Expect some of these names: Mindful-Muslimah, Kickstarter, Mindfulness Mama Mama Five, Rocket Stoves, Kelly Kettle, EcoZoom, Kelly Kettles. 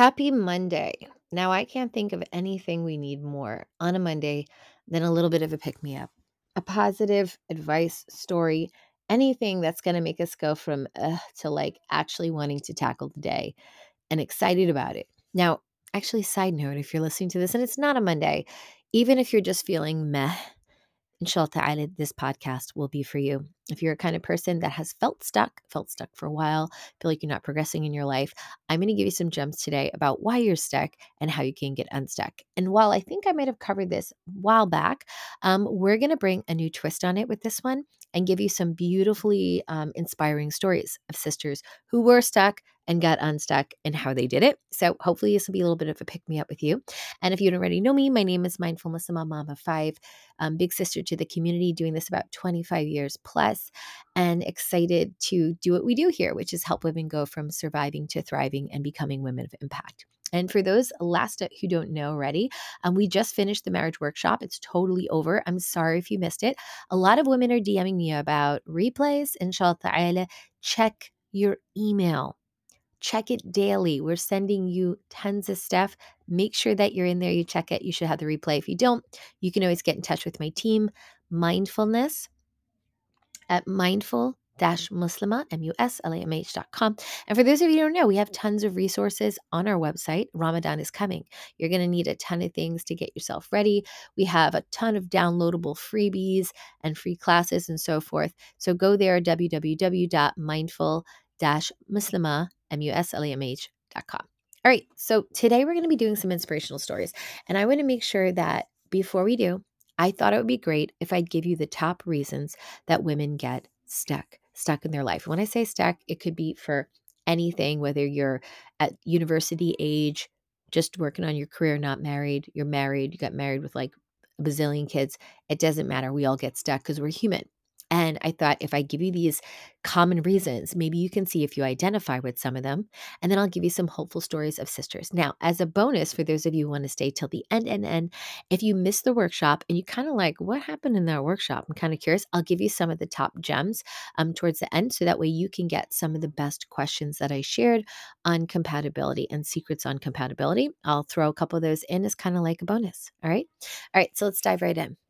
Happy Monday. Now, I can't think of anything we need more on a Monday than a little bit of a pick me up, a positive advice story, anything that's going to make us go from to like actually wanting to tackle the day and excited about it. Now, actually, side note, if you're listening to this and it's not a Monday, even if you're just feeling meh, inshallah ta'ala, this podcast will be for you. If you're a kind of person that has felt stuck for a while, feel like you're not progressing in your life, I'm going to give you some gems today about why you're stuck and how you can get unstuck. And while I think I might have covered this a while back, we're going to bring a new twist on it with this one and give you some beautifully inspiring stories of sisters who were stuck and got unstuck and how they did it. So hopefully this will be a little bit of a pick-me-up with you. And if you don't already know me, my name is Mindfulness Mama Mama Five, big sister to the community, doing this about 25 years plus, and excited to do what we do here, which is help women go from surviving to thriving and becoming women of impact. And for those last who don't know already, we just finished the marriage workshop. It's totally over. I'm sorry if you missed it. A lot of women are DMing me about replays. Inshallah ta'ala, check your email. Check it daily. We're sending you tons of stuff. Make sure that you're in there. You check it. You should have the replay. If you don't, you can always get in touch with my team, Mindfulness at Mindful-Muslimah, MUSLAMH.com. And for those of you who don't know, we have tons of resources on our website. Ramadan is coming. You're going to need a ton of things to get yourself ready. We have a ton of downloadable freebies and free classes and so forth. So go there, www.mindful-muslimah.com. All right. So today we're going to be doing some inspirational stories. And I want to make sure that before we do, I thought it would be great if I'd give you the top reasons that women get stuck in their life. When I say stuck, it could be for anything, whether you're at university age, just working on your career, not married, you're married, you got married with like a bazillion kids. It doesn't matter. We all get stuck because we're human. And I thought if I give you these common reasons, maybe you can see if you identify with some of them, and then I'll give you some hopeful stories of sisters. Now, as a bonus, for those of you who want to stay till the end, if you missed the workshop and you kind of like, what happened in that workshop? I'm kind of curious. I'll give you some of the top gems towards the end, so that way you can get some of the best questions that I shared on compatibility and secrets on compatibility. I'll throw a couple of those in as kind of like a bonus. All right. So let's dive right in.